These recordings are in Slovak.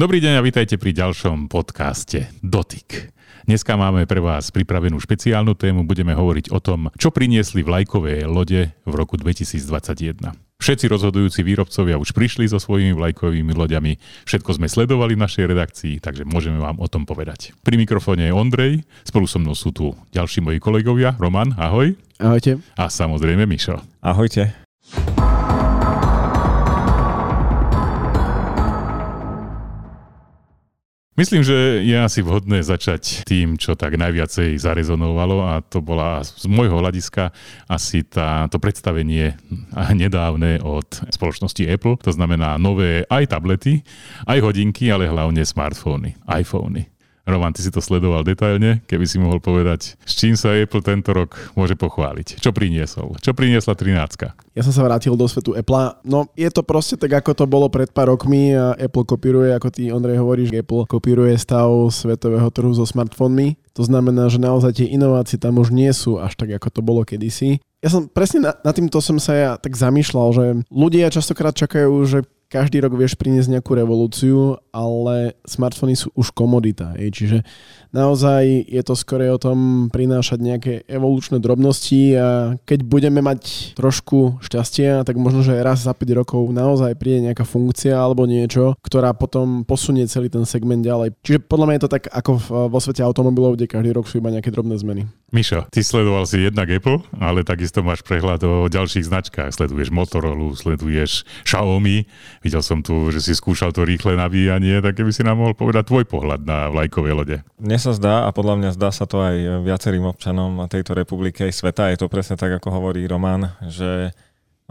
Dobrý deň a vítajte pri ďalšom podcaste Dotyk. Dneska máme pre vás pripravenú špeciálnu tému, budeme hovoriť o tom, čo priniesli vlajkové lode v roku 2021. Všetci rozhodujúci výrobcovia už prišli so svojimi vlajkovými loďami, všetko sme sledovali v našej redakcii, takže môžeme vám o tom povedať. Pri mikrofóne je Ondrej, spolu so mnou sú tu ďalší moji kolegovia, Roman, ahoj. Ahojte. A samozrejme Mišo. Ahojte. Myslím, že je asi vhodné začať tým, čo tak najviacej zarezonovalo a to bola z môjho hľadiska asi to predstavenie nedávne od spoločnosti Apple, to znamená nové aj tablety, aj hodinky, ale hlavne smartfóny, iPhony. Roman, ty si to sledoval detailne, keby si mohol povedať, s čím sa Apple tento rok môže pochváliť. Čo priniesol? Čo priniesla 13-ka? Ja som sa vrátil do svetu Apple. No, je to proste tak, ako to bolo pred pár rokmi. Apple kopíruje, ako ty, Ondrej, hovoríš, Apple kopíruje stav svetového trhu so smartfónmi. To znamená, že naozaj tie inovácie tam už nie sú až tak, ako to bolo kedysi. Ja som presne na týmto som sa ja tak zamýšľal, že ľudia častokrát čakajú, že každý rok vieš priniesť nejakú revolúciu, ale smartfóny sú už komodita. Čiže naozaj je to skorej o tom prinášať nejaké evolučné drobnosti a keď budeme mať trošku šťastia, tak možno, že raz za 5 rokov naozaj príde nejaká funkcia alebo niečo, ktorá potom posunie celý ten segment ďalej. Čiže podľa mňa je to tak ako vo svete automobilov, kde každý rok sú iba nejaké drobné zmeny. Mišo, ty sledoval si jednak Apple, ale takisto máš prehľad o ďalších značkách. Sleduješ Motorola, sleduješ Xiaomi. Videl som tu, že si skúšal to rýchle nabíjanie, tak keby si nám mohol povedať tvoj pohľad na vlajkové lode. Mne sa zdá a podľa mňa zdá sa to aj viacerým občanom tejto republiky aj sveta. Je to presne tak, ako hovorí Roman, že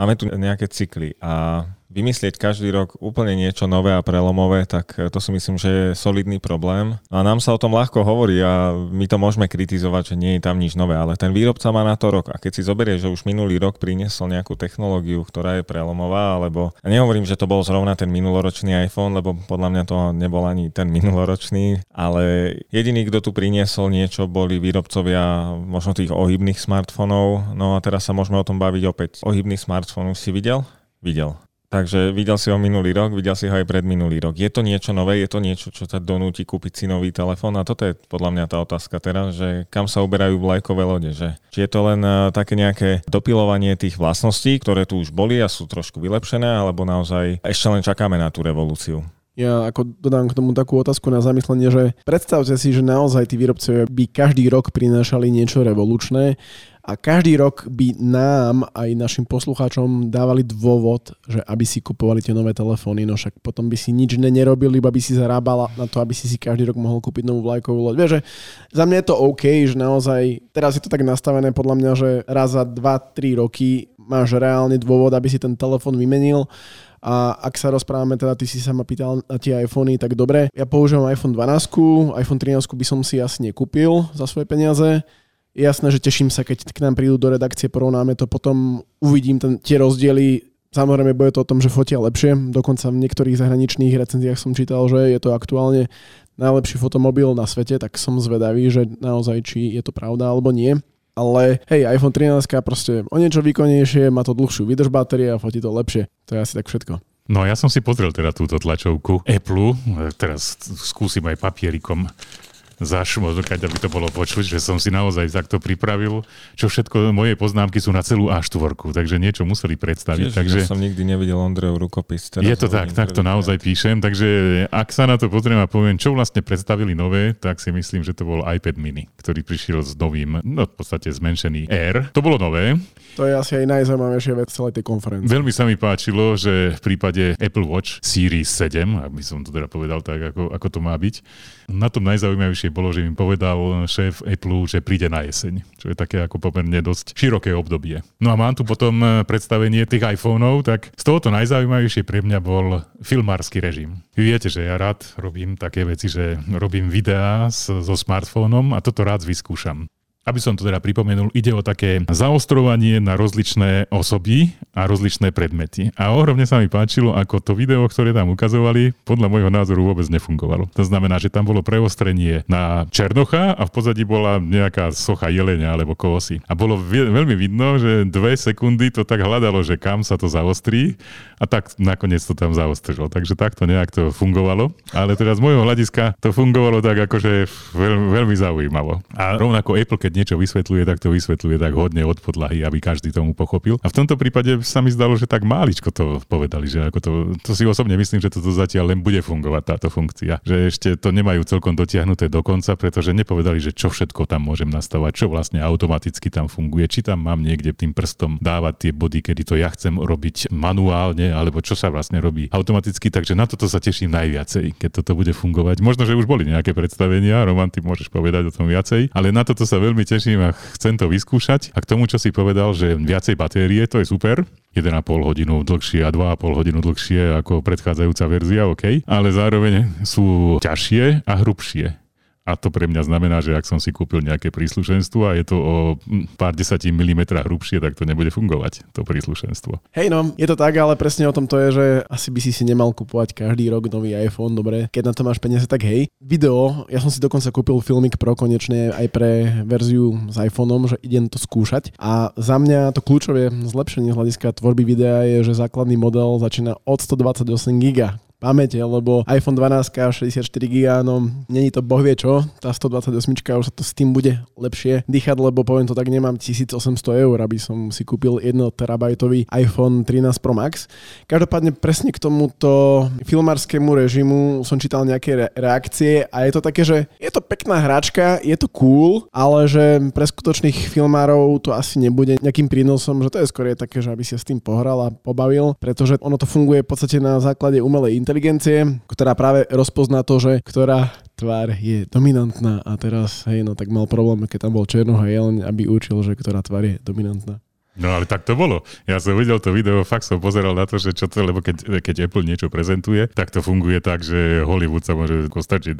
máme tu nejaké cykly a vymyslieť každý rok úplne niečo nové a prelomové, tak to si myslím, že je solidný problém. A nám sa o tom ľahko hovorí a my to môžeme kritizovať, že nie je tam nič nové, ale ten výrobca má na to rok. A keď si zoberieš, že už minulý rok priniesol nejakú technológiu, ktorá je prelomová, alebo ja nehovorím, že to bol zrovna ten minuloročný iPhone, lebo podľa mňa to nebol ani ten minuloročný, ale jediný, kto tu priniesol niečo, boli výrobcovia možno tých ohybných smartfónov. No a teraz sa môžeme o tom baviť opäť. Ohybný smartfón už si videl? Videl. Takže videl si ho minulý rok, videl si ho aj predminulý rok. Je to niečo nové, je to niečo, čo ťa donúti kúpiť si nový telefón a toto je podľa mňa tá otázka teraz, že kam sa uberajú vlajkové lode, že? Či je to len také nejaké dopilovanie tých vlastností, ktoré tu už boli a sú trošku vylepšené, alebo naozaj ešte len čakáme na tú revolúciu? Ja ako dodám k tomu takú otázku na zamyslenie, že predstavte si, že naozaj tí výrobcovia by každý rok prinášali niečo revolučné a každý rok by nám aj našim poslucháčom dávali dôvod, že aby si kupovali tie nové telefóny, no však potom by si nič nerobil, iba by si zarábala na to, aby si každý rok mohol kúpiť novú vlajkovú loď. Vieš, že za mňa je to OK, že naozaj teraz je to tak nastavené podľa mňa, že raz za 2-3 roky máš reálny dôvod, aby si ten telefón vymenil. A ak sa rozprávame, teda ty si sa ma pýtal na tie iPhony, tak dobre. Ja používam iPhone 12, iPhone 13 by som si asi nekúpil za svoje peniaze. Je jasné, že teším sa, keď k nám prídu do redakcie, porovnáme to, potom uvidím tie rozdiely. Samozrejme, bude to o tom, že fotia lepšie. Dokonca v niektorých zahraničných recenziách som čítal, že je to aktuálne najlepší fotomobil na svete, tak som zvedavý, že naozaj, či je to pravda alebo nie. Ale hej, iPhone 13 proste o niečo výkonnejšie, má to dlhšiu vydrž batérie a fotí to lepšie. To je asi tak všetko. No ja som si pozrel teda túto tlačovku Apple, teraz skúsim aj papierikom zašmodrkať, aby to bolo počuť, že som si naozaj takto pripravil, čo všetko moje poznámky sú na celú A4, takže niečo museli predstaviť. Čiže, takže... Ja som nikdy nevidel Ondrejov rukopis. Je to tak, tak to naozaj píšem, takže ak sa na to pozriem a poviem, čo vlastne predstavili nové, tak si myslím, že to bol iPad mini, ktorý prišiel s novým, no v podstate zmenšený Air. To bolo nové. To je asi aj najzaujímavejšia vec celej tej konferencie. Veľmi sa mi páčilo, že v prípade Apple Watch Series 7, aby som to teda povedal tak, ako to má byť, na tom najzaujímavejšie bolo, že im povedal šéf Apple, že príde na jeseň, čo je také ako pomerne dosť široké obdobie. No a mám tu potom predstavenie tých iPhone-ov, tak z tohoto najzaujímavejšie pre mňa bol filmársky režim. Vy viete, že ja rád robím také veci, že robím videá so smartfónom a toto rád vyskúšam. Aby som to teda pripomenul, ide o také zaostrovanie na rozličné osoby a rozličné predmety. A ohromne sa mi páčilo, ako to video, ktoré tam ukazovali, podľa môjho názoru vôbec nefungovalo. To znamená, že tam bolo preostrenie na černocha a v pozadí bola nejaká socha jelenia alebo koosy. A bolo veľmi vidno, že 2 sekundy to tak hľadalo, že kam sa to zaostrí, a tak nakoniec to tam zaostrilo. Takže takto nejak to fungovalo. Ale teda z môjho hľadiska to fungovalo tak akože veľmi zaujímavo. A rovnako Apple, keď niečo vysvetľuje, tak to vysvetľuje tak hodne od podlahy, aby každý tomu pochopil. A v tomto prípade sa mi zdalo, že tak máličko to povedali, že ako to si osobne myslím, že toto zatiaľ len bude fungovať táto funkcia, že ešte to nemajú celkom dotiahnuté do konca, pretože nepovedali, že čo všetko tam môžem nastavovať, čo vlastne automaticky tam funguje, či tam mám niekde tým prstom dávať tie body, kedy to ja chcem robiť manuálne, alebo čo sa vlastne robí automaticky, takže na toto sa teším najviacej, keď toto bude fungovať. Možno že už boli nejaké predstavenia, Roman, ty môžeš povedať o tom viacej, ale na toto sa veľmi teším a chcem to vyskúšať. A k tomu, čo si povedal, že viacej batérie, to je super. 1,5 hodinu dlhšie a 2,5 hodinu dlhšie ako predchádzajúca verzia, OK. Ale zároveň sú ťažšie a hrubšie. A to pre mňa znamená, že ak som si kúpil nejaké príslušenstvo a je to o pár 10 mm hrubšie, tak to nebude fungovať, to príslušenstvo. Hej no, je to tak, ale presne o tom to je, že asi by si nemal kupovať každý rok nový iPhone, dobre, keď na to máš peniaze, tak hej. Video, ja som si dokonca kúpil Filmic Pro konečne aj pre verziu s iPhoneom, že idem to skúšať, a za mňa to kľúčové zlepšenie z hľadiska tvorby videa je, že základný model začína od 128 GB. Pamäte, lebo iPhone 12, 64 GB, no není to bohvie čo, tá 128 už sa to s tým bude lepšie dýchať, lebo poviem to tak, nemám 1,800 eur, aby som si kúpil 1 terabajtový iPhone 13 Pro Max. Každopádne presne k tomuto filmárskému režimu som čítal nejaké reakcie a je to také, že je to pekná hračka, je to cool, ale že pre skutočných filmárov to asi nebude nejakým prínosom, že to je skôr je také, že aby si s tým pohral a pobavil, pretože ono to funguje v podstate na základe umelej inteligencie, ktorá práve rozpozná to, že ktorá tvár je dominantná, a teraz, hej, no tak mal problém, keď tam bol černoch a jeleň, aby učil, že ktorá tvár je dominantná. No ale tak to bolo. Ja som videl to video, fakt som pozeral na to, že čo to, lebo keď Apple niečo prezentuje, tak to funguje tak, že Hollywood sa môže kostrčiť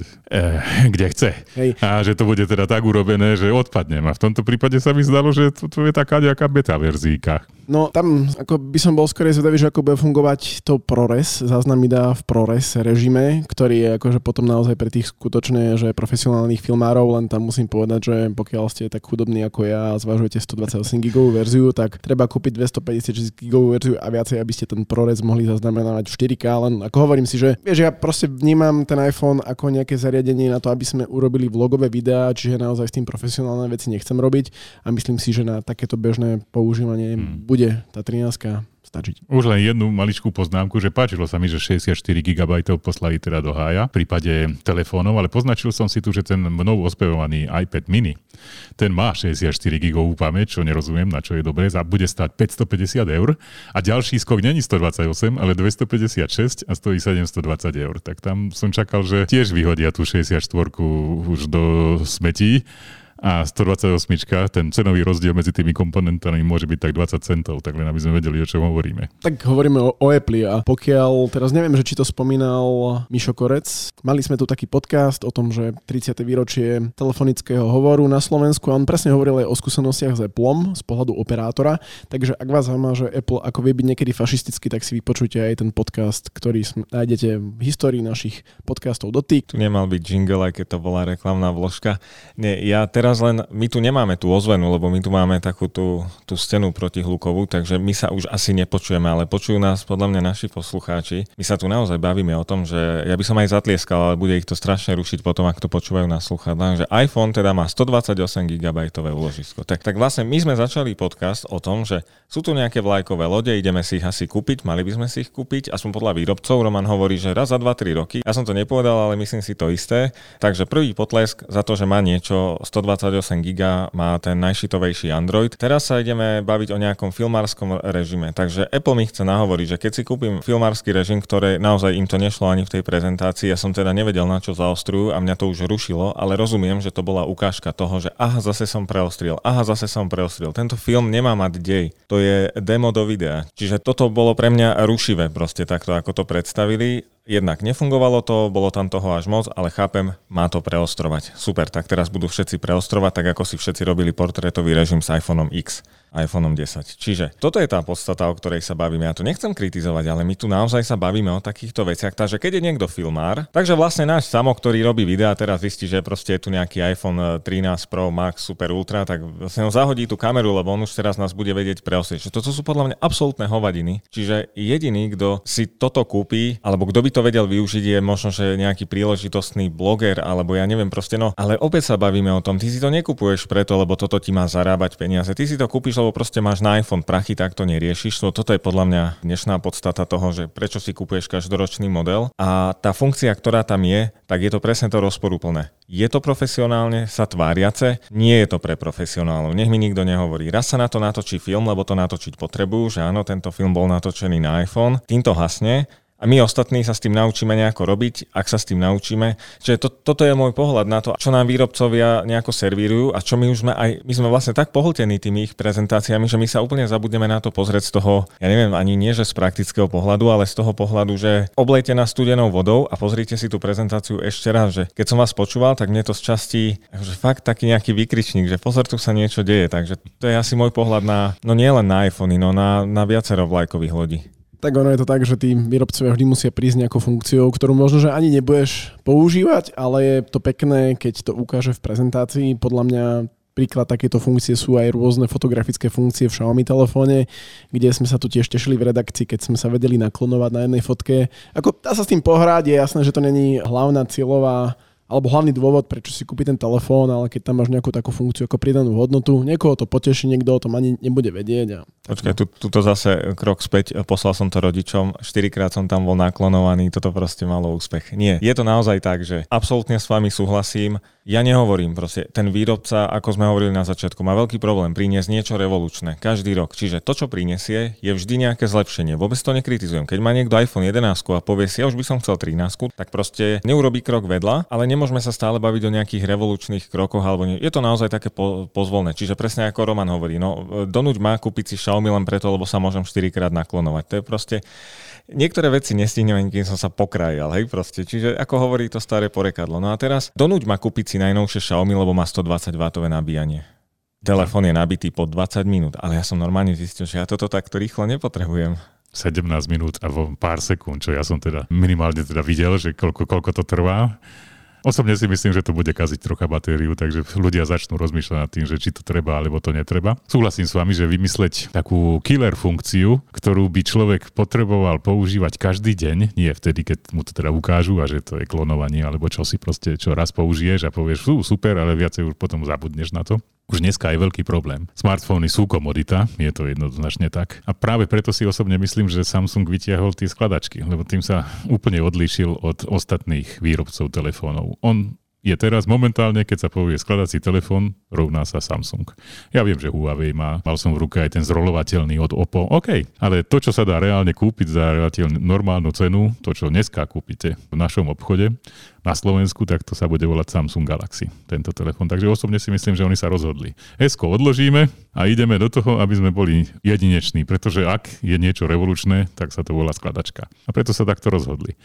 kde chce. Hej. A že to bude teda tak urobené, že odpadnem. A v tomto prípade sa mi zdalo, že to je taká nejaká beta verzíka. No tam ako by som bol skorej zvedavý, že ako bude fungovať to ProRes, záznamy dá v ProRes režime, ktorý je akože potom naozaj pre tých skutočne, že profesionálnych filmárov, len tam musím povedať, že pokiaľ ste tak chudobní ako ja a zvažujete 128 gigovú verziu, tak treba kúpiť 256 gigovú verziu a viacej, aby ste ten ProRes mohli zaznamenávať v 4K, len ako hovorím si, že vieš, ja proste vnímam ten iPhone ako nejaké zariadenie na to, aby sme urobili vlogové videá, čiže naozaj s tým profesionálne veci nechcem robiť a myslím si, že na takéto bežné používanie bude tá 13-ka stačiť. Už len jednu maličkú poznámku, že páčilo sa mi, že 64 GB poslali teda do hája v prípade telefónov, ale poznačil som si tu, že ten mnou ospevovaný iPad mini, ten má 64 GB pamäť, čo nerozumiem, na čo je dobré, a bude stáť 550 eur, a ďalší skok není 128, ale 256 a stojí 720 eur. Tak tam som čakal, že tiež vyhodia tú 64-ku už do smetí, a 128, ten cenový rozdiel medzi tými komponentami môže byť tak 20 centov, tak len aby sme vedeli, o čom hovoríme. Tak hovoríme o Apple, a pokiaľ, teraz neviem, že či to spomínal Mišo Korec, mali sme tu taký podcast o tom, že 30. výročie telefonického hovoru na Slovensku, a on presne hovoril aj o skúsenostiach s Appleom z pohľadu operátora, takže ak vás zaujíma, že Apple ako vie byť niekedy fašisticky, tak si vypočujte aj ten podcast, ktorý nájdete v histórii našich podcastov dotyk. Tu nemal byť jingle, aj keď to bola reklamná vložka. Nie, ja teraz len, my tu nemáme tú ozvenu, lebo my tu máme takú tú stenu protihlukovú, takže my sa už asi nepočujeme, ale počujú nás podľa mňa naši poslucháči. My sa tu naozaj bavíme o tom, že ja by som aj zatlieskal, ale bude ich to strašne rušiť potom, ak to počúvajú na slúchadlách, že iPhone teda má 128 GB úložisko. Tak vlastne my sme začali podcast o tom, že sú tu nejaké vlajkové lode, ideme si ich asi kúpiť, mali by sme si ich kúpiť, aspoň podľa výrobcov. Roman hovorí, že raz za 2-3 roky. Ja som to nepovedal, ale myslím si to isté. Takže prvý potlesk za to, že má niečo 128 GB, má ten najšitovejší Android. Teraz sa ideme baviť o nejakom filmárskom režime. Takže Apple mi chce nahovoriť, že keď si kúpim filmársky režim, ktoré naozaj im to nešlo ani v tej prezentácii, ja som teda nevedel, na čo zaostrujú, a mňa to už rušilo, ale rozumiem, že to bola ukážka toho, že aha, zase som preostril. Tento film nemá mať dej. To je demo do videa. Čiže toto bolo pre mňa rušivé proste takto, ako to predstavili. Jednak nefungovalo to, bolo tam toho až moc, ale chápem, má to preostrovať. Super, tak teraz budú všetci preostrovať, tak ako si všetci robili portrétový režim s iPhoneom X, iPhoneom 10. Čiže toto je tá podstata, o ktorej sa bavíme. Ja to nechcem kritizovať, ale my tu naozaj sa bavíme o takýchto veciach. Takže keď je niekto filmár, takže vlastne náš Samo, ktorý robí videá, teraz zistí, že proste je tu nejaký iPhone 13 Pro Max Super Ultra, tak vlastne ho zahodí tú kameru, lebo on už teraz nás bude vedieť preostrieť. Toto sú podľa mňa absolútne hovadiny. Čiže jediný, kto si toto kúpi, alebo kto by to vedel využiť, je možno, že nejaký príležitostný bloger, alebo ja neviem, proste no. Ale opäť sa bavíme o tom, ty si to nekupuješ preto, lebo toto ti má zarábať peniaze. Ty si to kúpiš, lebo proste máš na iPhone prachy, tak to neriešiš. No toto je podľa mňa dnešná podstata toho, že prečo si kupuješ každoročný model. A tá funkcia, ktorá tam je, tak je to presne to rozporúplné. Je to profesionálne sa tváriace, nie je to pre profesionálov. Nech mi nikto nehovorí. Raz sa na to natočí film, lebo to natočiť potrebujú, že áno, tento film bol natočený na iPhone. Týmto hasne. A my ostatní sa s tým naučíme nejako robiť, ak sa s tým naučíme. Čiže toto je môj pohľad na to, čo nám výrobcovia nejako servírujú a čo my už sme aj, my sme vlastne tak pohltení tými ich prezentáciami, že my sa úplne zabudneme na to pozrieť z toho, ja neviem, ani nie že z praktického pohľadu, ale z toho pohľadu, že oblejte nás studenou vodou a pozrite si tú prezentáciu ešte raz, že keď som vás počúval, tak mne to z časti, že fakt taký nejaký vykričník, že pozor, tu sa niečo deje. Takže to je asi môj pohľad na, no nielen na iPhony, no na viacero vlajkových lodí. Tak ono je to tak, že tí výrobcovia vždy musia prísť nejakou funkciou, ktorú možno, že ani nebudeš používať, ale je to pekné, keď to ukáže v prezentácii. Podľa mňa príklad takéto funkcie sú aj rôzne fotografické funkcie v Xiaomi telefóne, kde sme sa tu tiež tešili v redakcii, keď sme sa vedeli naklonovať na jednej fotke. Ako dá sa s tým pohrať, je jasné, že to není hlavná cieľová alebo hlavný dôvod, prečo si kúpi ten telefón, ale keď tam máš nejakú takú funkciu ako pridanú hodnotu, niekoho to poteší, niekto o tom ani nebude vedieť. Počkaj, tuto zase krok späť, poslal som to rodičom, 4-krát som tam bol naklonovaný, toto proste malo úspech. Nie, je to naozaj tak, že absolútne s vami súhlasím, ja nehovorím proste, ten výrobca, ako sme hovorili na začiatku, má veľký problém priniesť niečo revolučné každý rok, čiže to, čo prinesie, je vždy nejaké zlepšenie, vôbec to nekritizujem. Keď má niekto iPhone 11 a povie si, ja už by som chcel 13, tak proste neurobí krok vedľa, ale môžeme sa stále baviť o nejakých revolučných krokoch, alebo nie. Je to naozaj také pozvolné. Čiže presne ako Roman hovorí, no donúť má kúpiť si Xiaomi len preto, lebo sa môžem 4-krát naklonovať. To je proste, niektoré veci nestihnem, ani kým som sa pokrájal, hej, proste. Čiže ako hovorí to staré porekadlo. No a teraz donúť má kúpiť si najnovšie Xiaomi, lebo má 120W nabíjanie. Telefón je nabitý po 20 minút, ale ja som normálne zistil, že ja toto takto rýchlo nepotrebujem. 17 minút a pár sekúnd, čo ja som teda minimálne teda videl, že koľko to trvá. Osobne si myslím, že to bude kaziť trocha batériu, takže ľudia začnú rozmýšľať nad tým, že či to treba, alebo to netreba. Súhlasím s vami, že vymysleť takú killer funkciu, ktorú by človek potreboval používať každý deň, nie vtedy, keď mu to teda ukážu a že to je klonovanie, alebo čo si proste čo raz použiješ a povieš, super, ale viacej už potom zabudneš na to. Už dneska je veľký problém. Smartfóny sú komodita, je to jednoznačne tak. A práve preto si osobne myslím, že Samsung vytiahol tie skladačky, lebo tým sa úplne odlíšil od ostatných výrobcov telefónov. On je teraz momentálne, keď sa povie skladací telefón, rovná sa Samsung. Ja viem, že Huawei mal som v ruke aj ten zrolovateľný od Oppo, OK, ale to, čo sa dá reálne kúpiť za relatívne normálnu cenu, to, čo dneska kúpite v našom obchode na Slovensku, tak to sa bude volať Samsung Galaxy, tento telefón. Takže osobne si myslím, že oni sa rozhodli. S-ko odložíme a ideme do toho, aby sme boli jedineční, pretože ak je niečo revolučné, tak sa to volá skladačka. A preto sa takto rozhodli.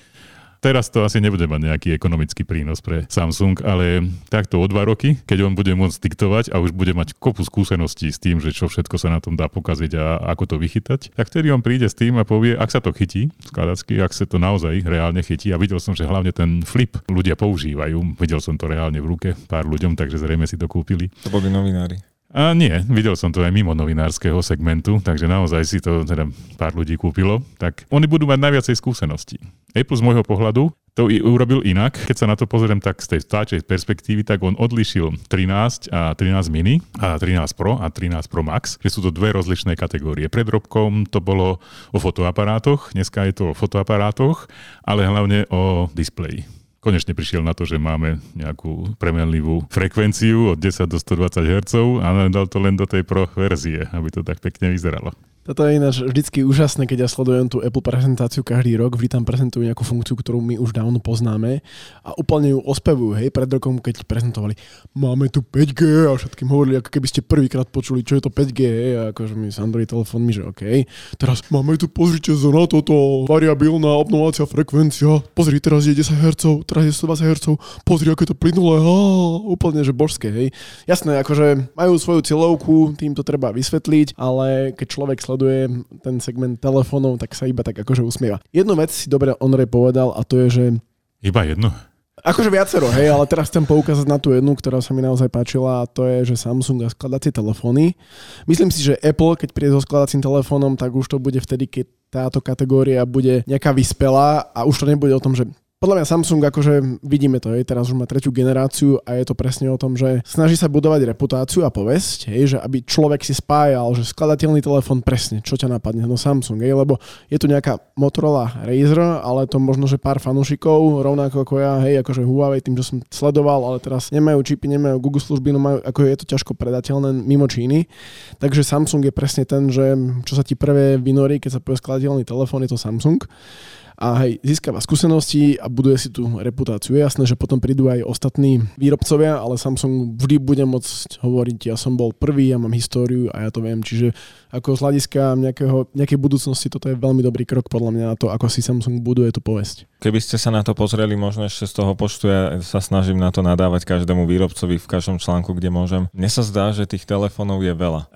Teraz to asi nebude mať nejaký ekonomický prínos pre Samsung, ale takto o 2 roky, keď on bude môcť diktovať a už bude mať kopu skúseností s tým, že čo všetko sa na tom dá pokaziť a ako to vychytať, tak vtedy on príde s tým a povie, ak sa to chytí, skladacky, ak sa to naozaj reálne chytí. A videl som, že hlavne ten flip ľudia používajú. Videl som to reálne v ruke pár ľuďom, takže zrejme si to kúpili. To boli novinári. A nie, videl som to aj mimo novinárskeho segmentu, takže naozaj si to teda pár ľudí kúpilo, tak oni budú mať najviacej skúseností. Apple z môjho pohľadu to urobil inak. Keď sa na to pozriem tak z tej vtáčej perspektívy, tak on odlišil 13 a 13 mini a 13 Pro a 13 Pro Max, že sú to dve rozličné kategórie. Pred rokom to bolo o fotoaparátoch, dneska je to o fotoaparátoch, ale hlavne o displeji. Konečne prišiel na to, že máme nejakú premenlivú frekvenciu od 10 do 120 Hz a dal to len do tej pro verzie, aby to tak pekne vyzeralo. Toto je ináč vždycky úžasné, keď ja sledujem tú Apple prezentáciu každý rok, vždy tam prezentujú nejakú funkciu, ktorú my už dávno poznáme a úplne ju ospevujú, hej, pred rokom, keď prezentovali máme tu 5G a všetkým hovorili, ako keby ste prvýkrát počuli, čo je to 5G, hej, a akože my s Android telefónmi, že okej. Teraz máme tu, pozrite sa na toto, variabilná obnovácia frekvencia, pozri, teraz je 10 Hz, teraz je 120 Hz, pozri, aké to plynulé, úplne, že božské, hej. Jasné, akože majú svoju cieľovku, tým to treba vysvetliť, ale keď človek sleduje ten segment telefónov, tak sa iba tak akože usmieva. Jednu vec si dobre Ondrej povedal a to je, že... Iba jednu? Akože viacero, hej, ale teraz chcem poukázať na tú jednu, ktorá sa mi naozaj páčila a to je, že Samsung a skladacie telefóny. Myslím si, že Apple, keď príde so skladacím telefónom, tak už to bude vtedy, keď táto kategória bude nejaká vyspelá a už to nebude o tom, že... Podľa mňa Samsung, akože vidíme to, hej, teraz už má 3. generáciu a je to presne o tom, že snaží sa budovať reputáciu a povesť, hej, že aby človek si spájal, že skladateľný telefón presne, čo ťa napadne, no Samsung, hej, lebo je tu nejaká Motorola Razr, ale to možno, že pár fanúšikov, rovnako ako ja, hej, akože Huawei, tým, že som sledoval, ale teraz nemajú čipy, nemajú Google služby, no majú, ako je to ťažko predateľné mimo Číny, takže Samsung je presne ten, že čo sa ti prvé vynorí, keď sa povie skladateľný telefón, je to Samsung. A hej, získava skúsenosti a buduje si tú reputáciu. Je jasné, že potom prídu aj ostatní výrobcovia, ale Samsung vždy bude môcť hovoriť, ja som bol prvý, ja mám históriu a ja to viem. Čiže ako z hľadiska nejakej budúcnosti, toto je veľmi dobrý krok podľa mňa na to, ako si Samsung buduje tú povesť. Keby ste sa na to pozreli, možno ešte z toho počtu, ja sa snažím na to nadávať každému výrobcovi v každom článku, kde môžem. Mne sa zdá, že tých telefónov je veľa.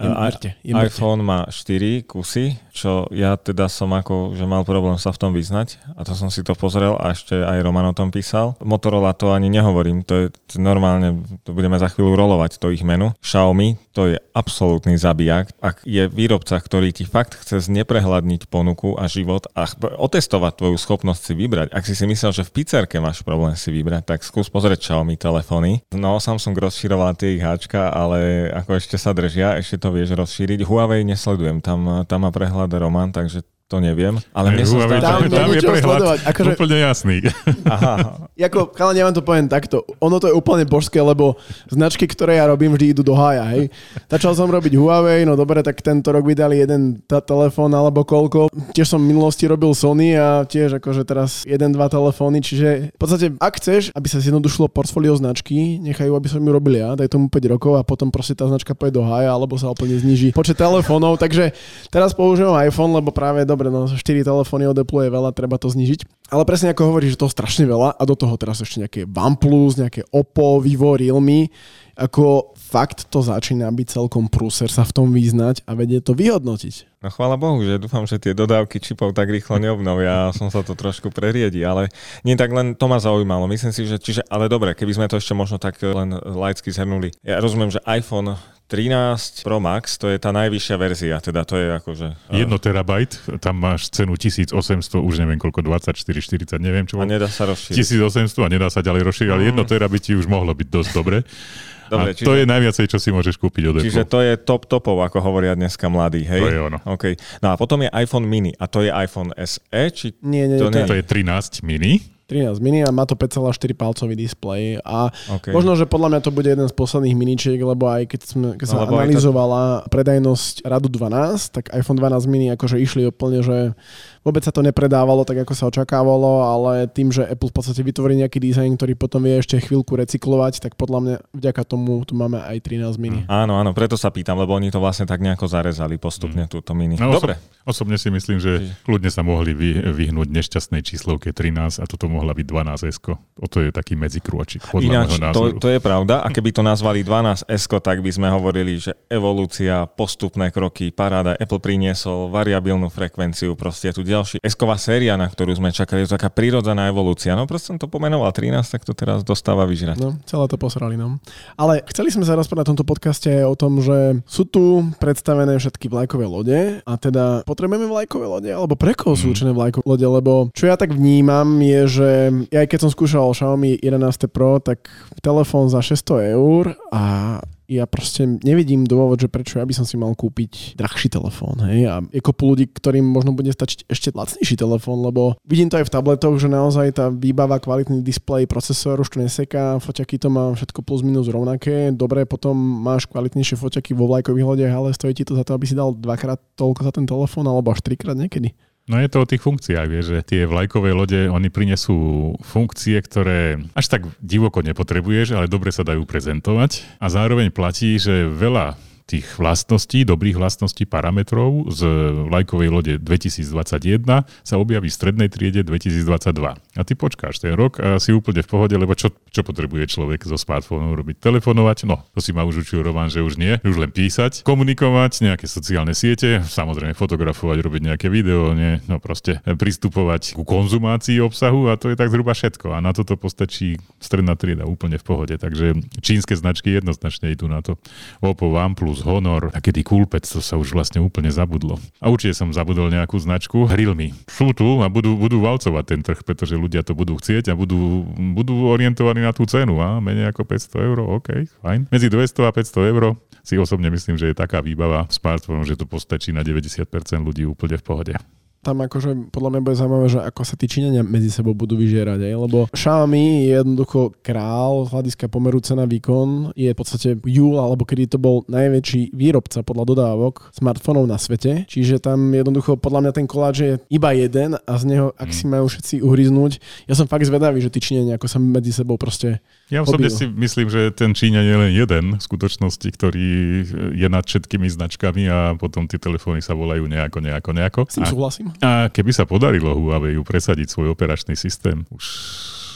iPhone má 4 kusy, čo ja teda som ako, že mal problém sa v tom vyznať. A to som si to pozrel a ešte aj Roman o tom písal. Motorola, to ani nehovorím, to je normálne, to budeme za chvíľu rolovať, to ich menu. Xiaomi, to je absolútny zabijak. Ak je výrobca, ktorý ti fakt chce zneprehľadniť ponuku a život a otestovať tvoju schopnosť si vybrať. Ak si myslel, že v pizzerke máš problém si vybrať, tak skús pozrieť Xiaomi telefóny. No, Samsung rozšíroval tie ich háčka, ale ako ešte sa držia, ešte to vieš rozšíriť. Huawei nesledujem, tam má prehľad Roman, takže to neviem, ale mne sa zdá, že tam je prehľad akože... úplne jasný. Aha. Jako, ale ja vám to poviem takto. Ono to je úplne božské, lebo značky, ktoré ja robím, vždy idú do hája, hej. Začal som robiť Huawei, no dobre, tak tento rok vydali jeden telefón alebo koľko. Tiež som v minulosti robil Sony a tiež akože teraz 1-2 telefóny, čiže v podstate, ak chceš, aby sa zjednodušilo portfólio značky, nechajú, aby som ju robil ja, daj tomu 5 rokov a potom proste tá značka pôjde do hája, alebo sa úplne zníži počet telefónov, takže teraz používam iPhone, lebo práve dobre, no 4 telefóny od Apple je veľa, treba to znižiť. Ale presne ako hovoríš, že toho strašne veľa a do toho teraz ešte nejaké OnePlus, nejaké Oppo, Vivo, Realme. Ako fakt to začína byť celkom prúser sa v tom vyznať a vedieť to vyhodnotiť. No chvála Bohu, že dúfam, že tie dodávky čipov tak rýchlo neobnovia, som sa to trošku preriedi, ale nie tak len to ma zaujímalo. Myslím si, že čiže, ale dobre, keby sme to ešte možno tak len laicky zhrnuli. Ja rozumiem, že iPhone 13 Pro Max, to je tá najvyššia verzia, teda to je akože... 1 terabajt, tam máš cenu 1800, už neviem koľko, 24, 40, neviem čo... A nedá sa rozšíriť. 1800 a nedá sa ďalej rozšíriť, ale 1 terabajt ti už mohlo byť dosť dobre. Dobre, čiže, to je najviacej, čo si môžeš kúpiť od Apple. Čiže to je top topov, ako hovoria dneska mladí, hej? To je ono. Okay. No a potom je iPhone mini. A to je iPhone SE? Či... Nie, to je 13 mini. 13 mini a má to 5,4 palcový displej a okay. Možno, že podľa mňa to bude jeden z posledných miničiek, lebo aj keď sa analyzovala predajnosť radu 12, tak iPhone 12 mini akože išli úplne, že vôbec sa to nepredávalo tak, ako sa očakávalo, ale tým, že Apple v podstate vytvorí nejaký dizajn, ktorý potom vie ešte chvíľku recyklovať, tak podľa mňa vďaka tomu tu máme aj 13 mini. Áno, preto sa pýtam, lebo oni to vlastne tak nejako zarezali postupne túto mini. No, dobre. Osobne si myslím, že kľudne sa mohli vyhnúť nešťastnej číslovke 13 a toto mohla byť 12S-ko. O to je taký medzikrôčik. Ináč, to je pravda. A keby to nazvali 12S-ko, tak by sme hovorili, že evolúcia, postupné kroky, paráda. Apple priniesol variabilnú frekvenciu, proste tu ďalší. S-ková séria, na ktorú sme čakali, je taká prírodzená evolúcia. No proste som to pomenoval 13, tak to teraz dostáva vyžrať. No, celé to posrali nám. Ale chceli sme sa rozprávať na tomto podcaste o tom, že sú tu predstavené všetky vlajkové lode a teda potrebujeme vlajkové lode alebo pre koho sú určené vlajkové lode, lebo čo ja tak vnímam je, že ja keď som skúšal Xiaomi 11 Pro, tak telefón za 600 eur a Ja proste nevidím dôvod, že prečo ja by som si mal kúpiť drahší telefón. Hej? A je kopu ľudí, ktorým možno bude stačiť ešte lacnejší telefón, lebo vidím to aj v tabletoch, že naozaj tá výbava, kvalitný displej, procesor už to neseká, foťaky to má všetko plus minus rovnaké. Dobre, potom máš kvalitnejšie foťaky vo vlajkových lodiach, ale stojí ti to za to, aby si dal dvakrát toľko za ten telefón alebo až trikrát niekedy. No je to o tých funkciách, vieš, že tie vlajkové lode, oni prinesú funkcie, ktoré až tak divoko nepotrebuješ, ale dobre sa dajú prezentovať. A zároveň platí, že veľa tých vlastností, dobrých vlastností parametrov z vlajkovej lode 2021 sa objaví v strednej triede 2022. A ty počkáš ten rok a si úplne v pohode, lebo čo potrebuje človek so smartfónom robiť? Telefonovať? No, to si ma už učil Roman, že už nie. Už len písať, komunikovať, nejaké sociálne siete, samozrejme fotografovať, robiť nejaké video, nie, no proste pristupovať ku konzumácii obsahu a to je tak zhruba všetko. A na toto postačí stredná trieda úplne v pohode. Takže čínske značky jednoznačne idú na to. Oppo, OnePlus, Honor, a kedy Coolpad, to sa už vlastne úplne zabudlo. A určite som zabudol nejakú značku. Realme. Sú tu a budú valcovať ten trh, pretože ľudia to budú chcieť a budú orientovaní na tú cenu. A menej ako 500 eur, OK, fajn. Medzi 200 a 500 eur si osobne myslím, že je taká výbava v smartfónu, že to postačí na 90% ľudí úplne v pohode. Tam akože podľa mňa bude zaujímavé, že ako sa tí Číňania medzi sebou budú vyžierať, aj? Lebo Xiaomi je jednoducho král z hľadiska pomeru cena výkon, je v podstate júl, alebo kedy to bol najväčší výrobca podľa dodávok smartfónov na svete, čiže tam jednoducho podľa mňa ten koláč je iba jeden a z neho, ak si majú všetci uhryznúť, ja som fakt zvedavý, že tí Číňania ako sa medzi sebou proste ja osobne si myslím, že ten Číňan je len jeden v skutočnosti, ktorý je nad všetkými značkami a potom tie telefóny sa volajú nejako. S tým súhlasím. A keby sa podarilo Huawei presadiť svoj operačný systém, už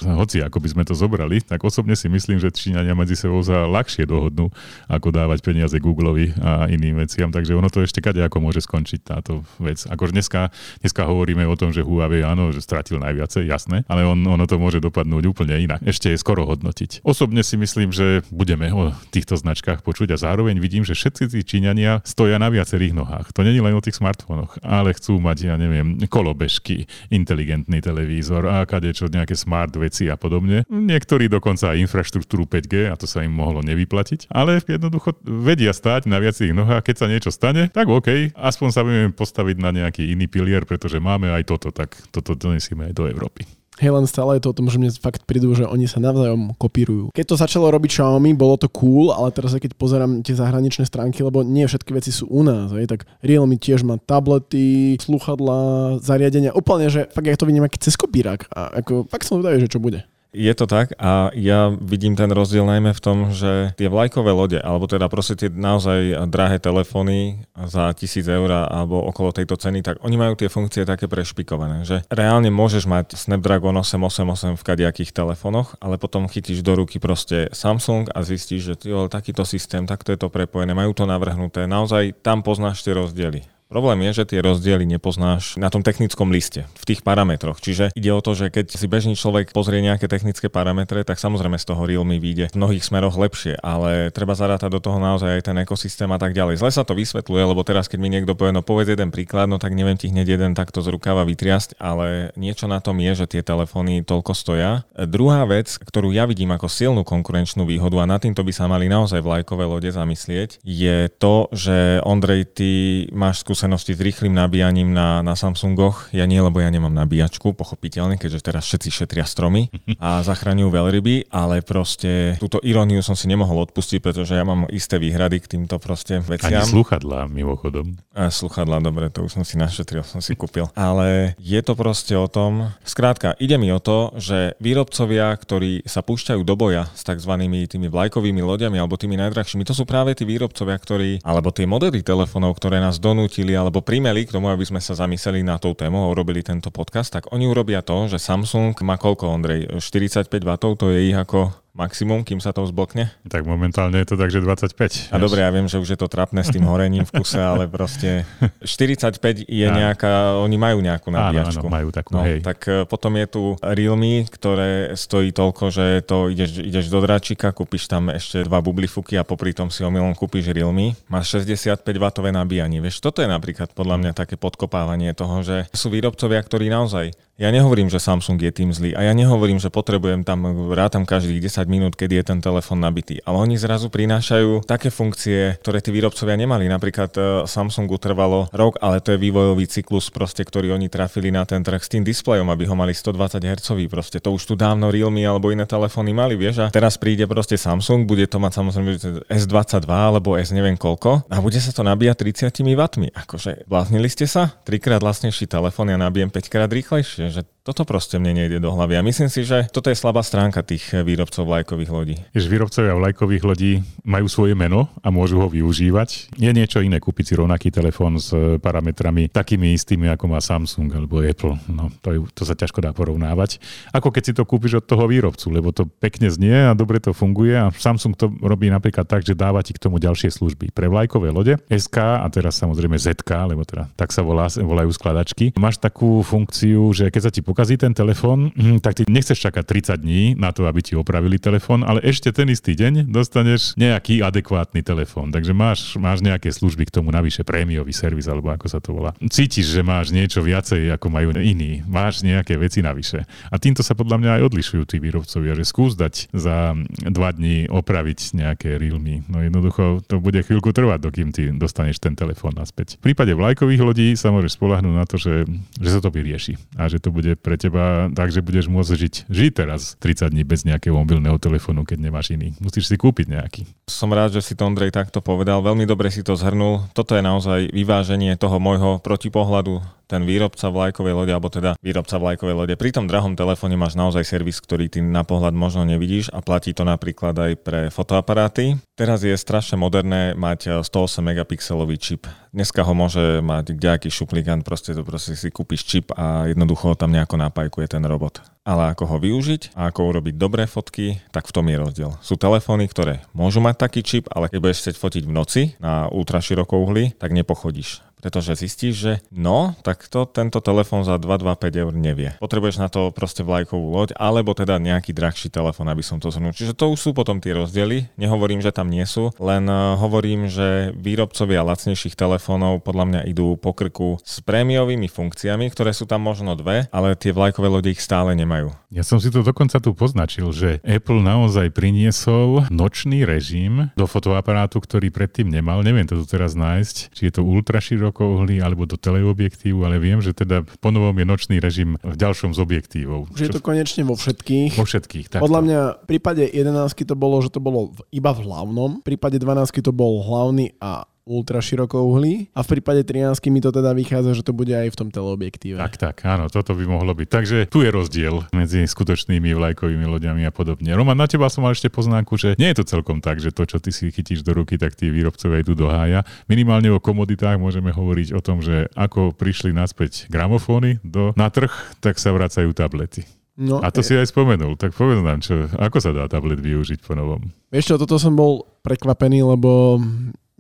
hoci ako by sme to zobrali, tak osobne si myslím, že Číňania medzi sebou sa ľahšie dohodnú, ako dávať peniaze Googleovi a iným veciam, takže ono to ešte kadejako môže skončiť táto vec. Akože dneska hovoríme o tom, že Huawei áno, že stratil najviacej, jasné, ale ono to môže dopadnúť úplne inak. Ešte je skoro hodnotiť. Osobne si myslím, že budeme o týchto značkách počuť a zároveň vidím, že všetci tí Číňania stoja na viacerých nohách. To nie je len o tých smartfónoch, ale chcú mať, ja neviem, kolobežky, inteligentný televízor a kadečo nejaké smart a podobne. Niektorí dokonca aj infraštruktúru 5G a to sa im mohlo nevyplatiť, ale jednoducho vedia stáť na viacerých nohách, keď sa niečo stane, tak OK, aspoň sa budeme postaviť na nejaký iný pilier, pretože máme aj toto, tak toto donesieme aj do Európy. Hej, len stále je to o tom, že mne fakt prídu, že oni sa navzájom kopírujú. Keď to začalo robiť Xiaomi, bolo to cool, ale teraz keď pozerám tie zahraničné stránky, lebo nie všetky veci sú u nás, hej, tak Realme tiež má tablety, slúchadlá, zariadenia, úplne, že fakt ja to vidím aký cez kopírák a ako fakt som zvedavý, že čo bude. Je to tak a ja vidím ten rozdiel najmä v tom, že tie vlajkové lode, alebo teda proste tie naozaj drahé telefóny za 1000 eur alebo okolo tejto ceny, tak oni majú tie funkcie také prešpikované, že reálne môžeš mať Snapdragon 888 v kadejakých telefónoch, ale potom chytíš do ruky proste Samsung a zistíš, že takýto systém, takto je to prepojené, majú to navrhnuté, naozaj tam poznáš tie rozdiely. Problém je, že tie rozdiely nepoznáš na tom technickom liste, v tých parametroch. Čiže ide o to, že keď si bežný človek pozrie nejaké technické parametre, tak samozrejme z toho Realme vyjde v mnohých smeroch lepšie, ale treba zarátať do toho naozaj aj ten ekosystém a tak ďalej. Zle sa to vysvetľuje, lebo teraz keď mi niekto povie, no povedz jeden príklad, no tak neviem ti hneď jeden takto z rukáva vytriasť, ale niečo na tom je, že tie telefóny toľko stoja. Druhá vec, ktorú ja vidím ako silnú konkurenčnú výhodu a nad týmto by sa mali naozaj vlajkové lode zamyslieť, je to, že Ondrej, ty máš s rýchlym nabíjaním na Samsungoch. Ja nie, lebo ja nemám nabíjačku, pochopiteľne, keďže teraz všetci šetria stromy a zachraňujú veľryby, ale proste túto iróniu som si nemohol odpustiť, pretože ja mám isté výhrady k týmto proste veciam. Ani slúchadlá, mimochodom. Slúchadlá, dobre, to už som si našetril, som si kúpil. Ale je to proste o tom, skrátka, ide mi o to, že výrobcovia, ktorí sa púšťajú do boja s takzvanými tými vlajkovými loďami alebo tými najdrahšími, to sú práve tí výrobcovia, ktorí alebo tie modely telefónov, ktoré nás donútili alebo primeli k tomu, aby sme sa zamysleli na tou tému a urobili tento podcast, tak oni urobia to, že Samsung má koľko, Ondrej? 45 W, to je ich ako maximum, kým sa to zblokne? Tak momentálne je to tak, že 25. A dobre, ja viem, že už je to trapné s tým horením v kuse, ale proste 45 je nejaká, oni majú nejakú nabíjačku. Áno, majú takú, no, hej. Tak potom je tu Realme, ktoré stojí toľko, že to ideš do dráčika, kúpiš tam ešte 2 bublifuky a popri tom si omylom kúpiš Realme. Máš 65 W nabíjanie. Vieš, toto je napríklad podľa mňa také podkopávanie toho, že sú výrobcovia, ktorí naozaj Ja nehovorím, že Samsung je tým zlý a ja nehovorím, že potrebujem tam, rátam každých 10 minút, kedy je ten telefón nabitý, ale oni zrazu prinášajú také funkcie, ktoré tí výrobcovia nemali. Napríklad Samsungu trvalo rok, ale to je vývojový cyklus, proste, ktorý oni trafili na ten trh s tým displejom, aby ho mali 120 Hz, proste to už tu dávno Realme alebo iné telefóny mali, vieš, a teraz príde proste Samsung, bude to mať samozrejme S22 alebo S neviem koľko a bude sa to nabíjať 30 W. Akože bláznili ste sa? 3-krát lacnejší telefón ja nabijem 5-krát rýchlejšie. Že toto proste mne nejde do hlavy. A myslím si, že toto je slabá stránka tých výrobcov vlajkových lodí. Výrobcovia vlajkových lodí majú svoje meno a môžu ho využívať. Je niečo iné kúpiť si rovnaký telefón s parametrami takými istými, ako má Samsung alebo Apple. No, to sa ťažko dá porovnávať. Ako keď si to kúpiš od toho výrobcu, lebo to pekne znie a dobre to funguje a Samsung to robí napríklad tak, že dáva ti k tomu ďalšie služby. Pre vlajkové lode SK a teraz samozrejme ZK, lebo teda tak sa volajú skladačky. Máš takú funkciu, že keď sa ti pokazí ten telefón, tak ty nechceš čakať 30 dní na to, aby ti opravili telefón, ale ešte ten istý deň dostaneš nejaký adekvátny telefón. Takže máš nejaké služby k tomu navyše, prémiový servis, alebo ako sa to volá. Cítiš, že máš niečo viacej, ako majú iní. Máš nejaké veci navyše. A týmto sa podľa mňa aj odlišujú tí výrobcovia, že skús dať za 2 dní opraviť nejaké Realme. No jednoducho to bude chvíľku trvať, dokým ty dostaneš ten telefón naspäť. V prípade vlajkových lodí sa môžeš spoľahnúť na to, že sa to vyrieši a že to bude pre teba tak, že budeš môcť žiť teraz 30 dní bez nejakého mobilného telefónu, keď nemáš iný. Musíš si kúpiť nejaký. Som rád, že si to Ondrej takto povedal. Veľmi dobre si to zhrnul. Toto je naozaj vyváženie toho môjho protipohľadu. Ten výrobca vlajkovej lode, alebo teda výrobca vlajkovej lode. Pri tom drahom telefóne máš naozaj servis, ktorý ty na pohľad možno nevidíš a platí to napríklad aj pre fotoaparáty. Teraz je strašne moderné mať 108 megapixelový čip. Dneska ho môže mať kdejaký šuplíkan, proste si kúpiš čip a jednoducho tam nejako napajkuje ten robot. Ale ako ho využiť a ako urobiť dobré fotky, tak v tom je rozdiel. Sú telefóny, ktoré môžu mať taký čip, ale keď budeš chcieť fotiť v noci na ultraširokouhli, tak nepochodíš. Pretože zistíš, že no, takto tento telefón za 225 eur nevie. Potrebuješ na to proste vlajkovú loď, alebo teda nejaký drahší telefón, aby som to zhrnul. Čiže to už sú potom tie rozdiely. Nehovorím, že tam nie sú, len hovorím, že výrobcovia lacnejších telefónov podľa mňa idú po krku s prémiovými funkciami, ktoré sú tam možno dve, ale tie vlajkové lode ich stále nemajú. Ja som si to dokonca tu poznačil, že Apple naozaj priniesol nočný režim do fotoaparátu, ktorý predtým nemal. Neviem to tu teraz nájsť, či je to ultraširokouhlý alebo do teleobjektívu, ale viem, že teda ponovom je nočný režim v ďalšom z objektívov. Že je to konečne vo všetkých. Vo všetkých, tak. Podľa mňa v prípade 11-ky to bolo, že to bolo iba v hlavnom. V prípade 12-ky to bol hlavný a ultra širokouhlý a v prípade 13-ky mi to teda vychádza, že to bude aj v tom teleobjektíve. Tak, áno, toto by mohlo byť. Takže tu je rozdiel medzi skutočnými vlajkovými loďami a podobne. Roman, na teba som mal ešte poznámku, že nie je to celkom tak, že to, čo ty si chytíš do ruky, tak tí výrobcovia idú do hája. Minimálne o komoditách môžeme hovoriť o tom, že ako prišli naspäť gramofóny na trh, tak sa vracajú tablety. No, a to si aj spomenul, tak povedz nám, ako sa dá tablet využiť po novom. Vieš čo, toto som bol prekvapený, lebo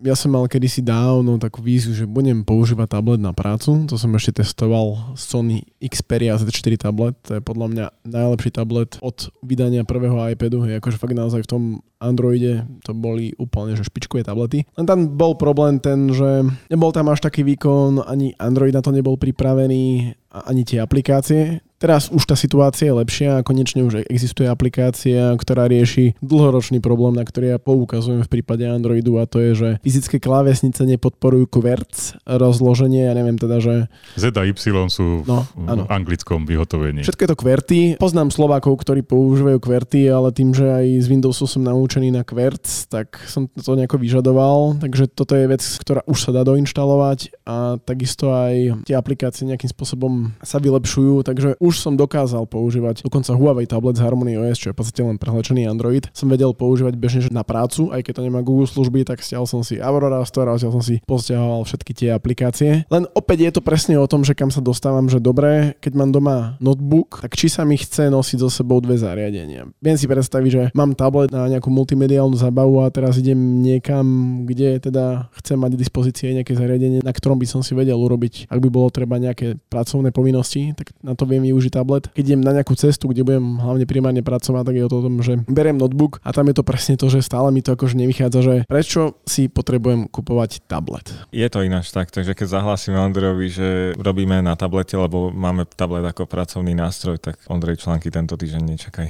ja som mal kedysi dávno takú víziu, že budem používať tablet na prácu. To som ešte testoval Sony Xperia Z4 tablet. To je podľa mňa najlepší tablet od vydania prvého iPadu. Je akože fakt naozaj v tom Androide to boli úplne že špičkové tablety. Len tam bol problém ten, že nebol tam až taký výkon, ani Android na to nebol pripravený a ani tie aplikácie. Teraz už tá situácia je lepšia a konečne už existuje aplikácia, ktorá rieši dlhoročný problém, na ktorý ja poukazujem v prípade Androidu a to je, že fyzické klávesnice nepodporujú QWERTZ rozloženie, ja neviem teda, že Z a Y sú v anglickom vyhotovení. Všetko je to QWERTY. Poznám Slovákov, ktorí používajú QWERTY, ale tým, že aj z Windowsu som naučený na QWERTZ, tak som to nejako vyžadoval. Takže toto je vec, ktorá už sa dá doinštalovať a takisto aj tie aplikácie nejakým spôsobom sa vylepšujú, takže už som dokázal používať dokonca Huawei tablet z Harmony OS, čo je v podstate len prehlečený Android. Som vedel používať bežne na prácu, aj keď to nemá Google služby, tak stiahol som si Aurora Store, stiahol som si postiahoval všetky tie aplikácie. Len opäť je to presne o tom, že kam sa dostávam, že dobre, keď mám doma notebook, tak či sa mi chce nosiť so sebou dve zariadenia. Viem si predstaviť, že mám tablet na nejakú multimediálnu zábavu a teraz idem niekam, kde teda chcem mať k dispozícii nejaké zariadenie, na ktorom by som si vedel urobiť, ak by bolo treba nejaké pracovné povinnosti, tak na to viem už je tablet. Keď idem na nejakú cestu, kde budem hlavne primárne pracovať, tak je to o tom, že beriem notebook a tam je to presne to, že stále mi to akože nevychádza, že prečo si potrebujem kupovať tablet. Je to ináč tak, takže keď zahlasíme Ondrejovi, že robíme na tablete, lebo máme tablet ako pracovný nástroj, tak Ondrej články tento týždeň nečakaj.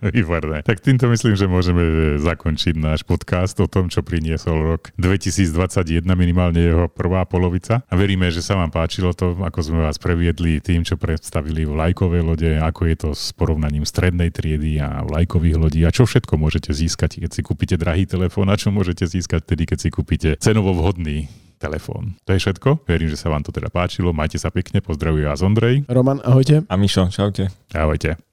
Výborné. Tak týmto myslím, že môžeme zakončiť náš podcast o tom, čo priniesol rok 2021, minimálne jeho prvá polovica. A veríme, že sa vám páčilo to, ako sme vás previedli tým, čo predstavili v lajkovej lode, ako je to s porovnaním strednej triedy a lajkových lodí a čo všetko môžete získať, keď si kúpite drahý telefón a čo môžete získať tedy, keď si kúpite cenovo vhodný telefón. To je všetko. Verím, že sa vám to teda páčilo. Majte sa pekne. Pozdravuje vás Ondrej. Roman, ahojte. A Mišo, čaute. Ahojte.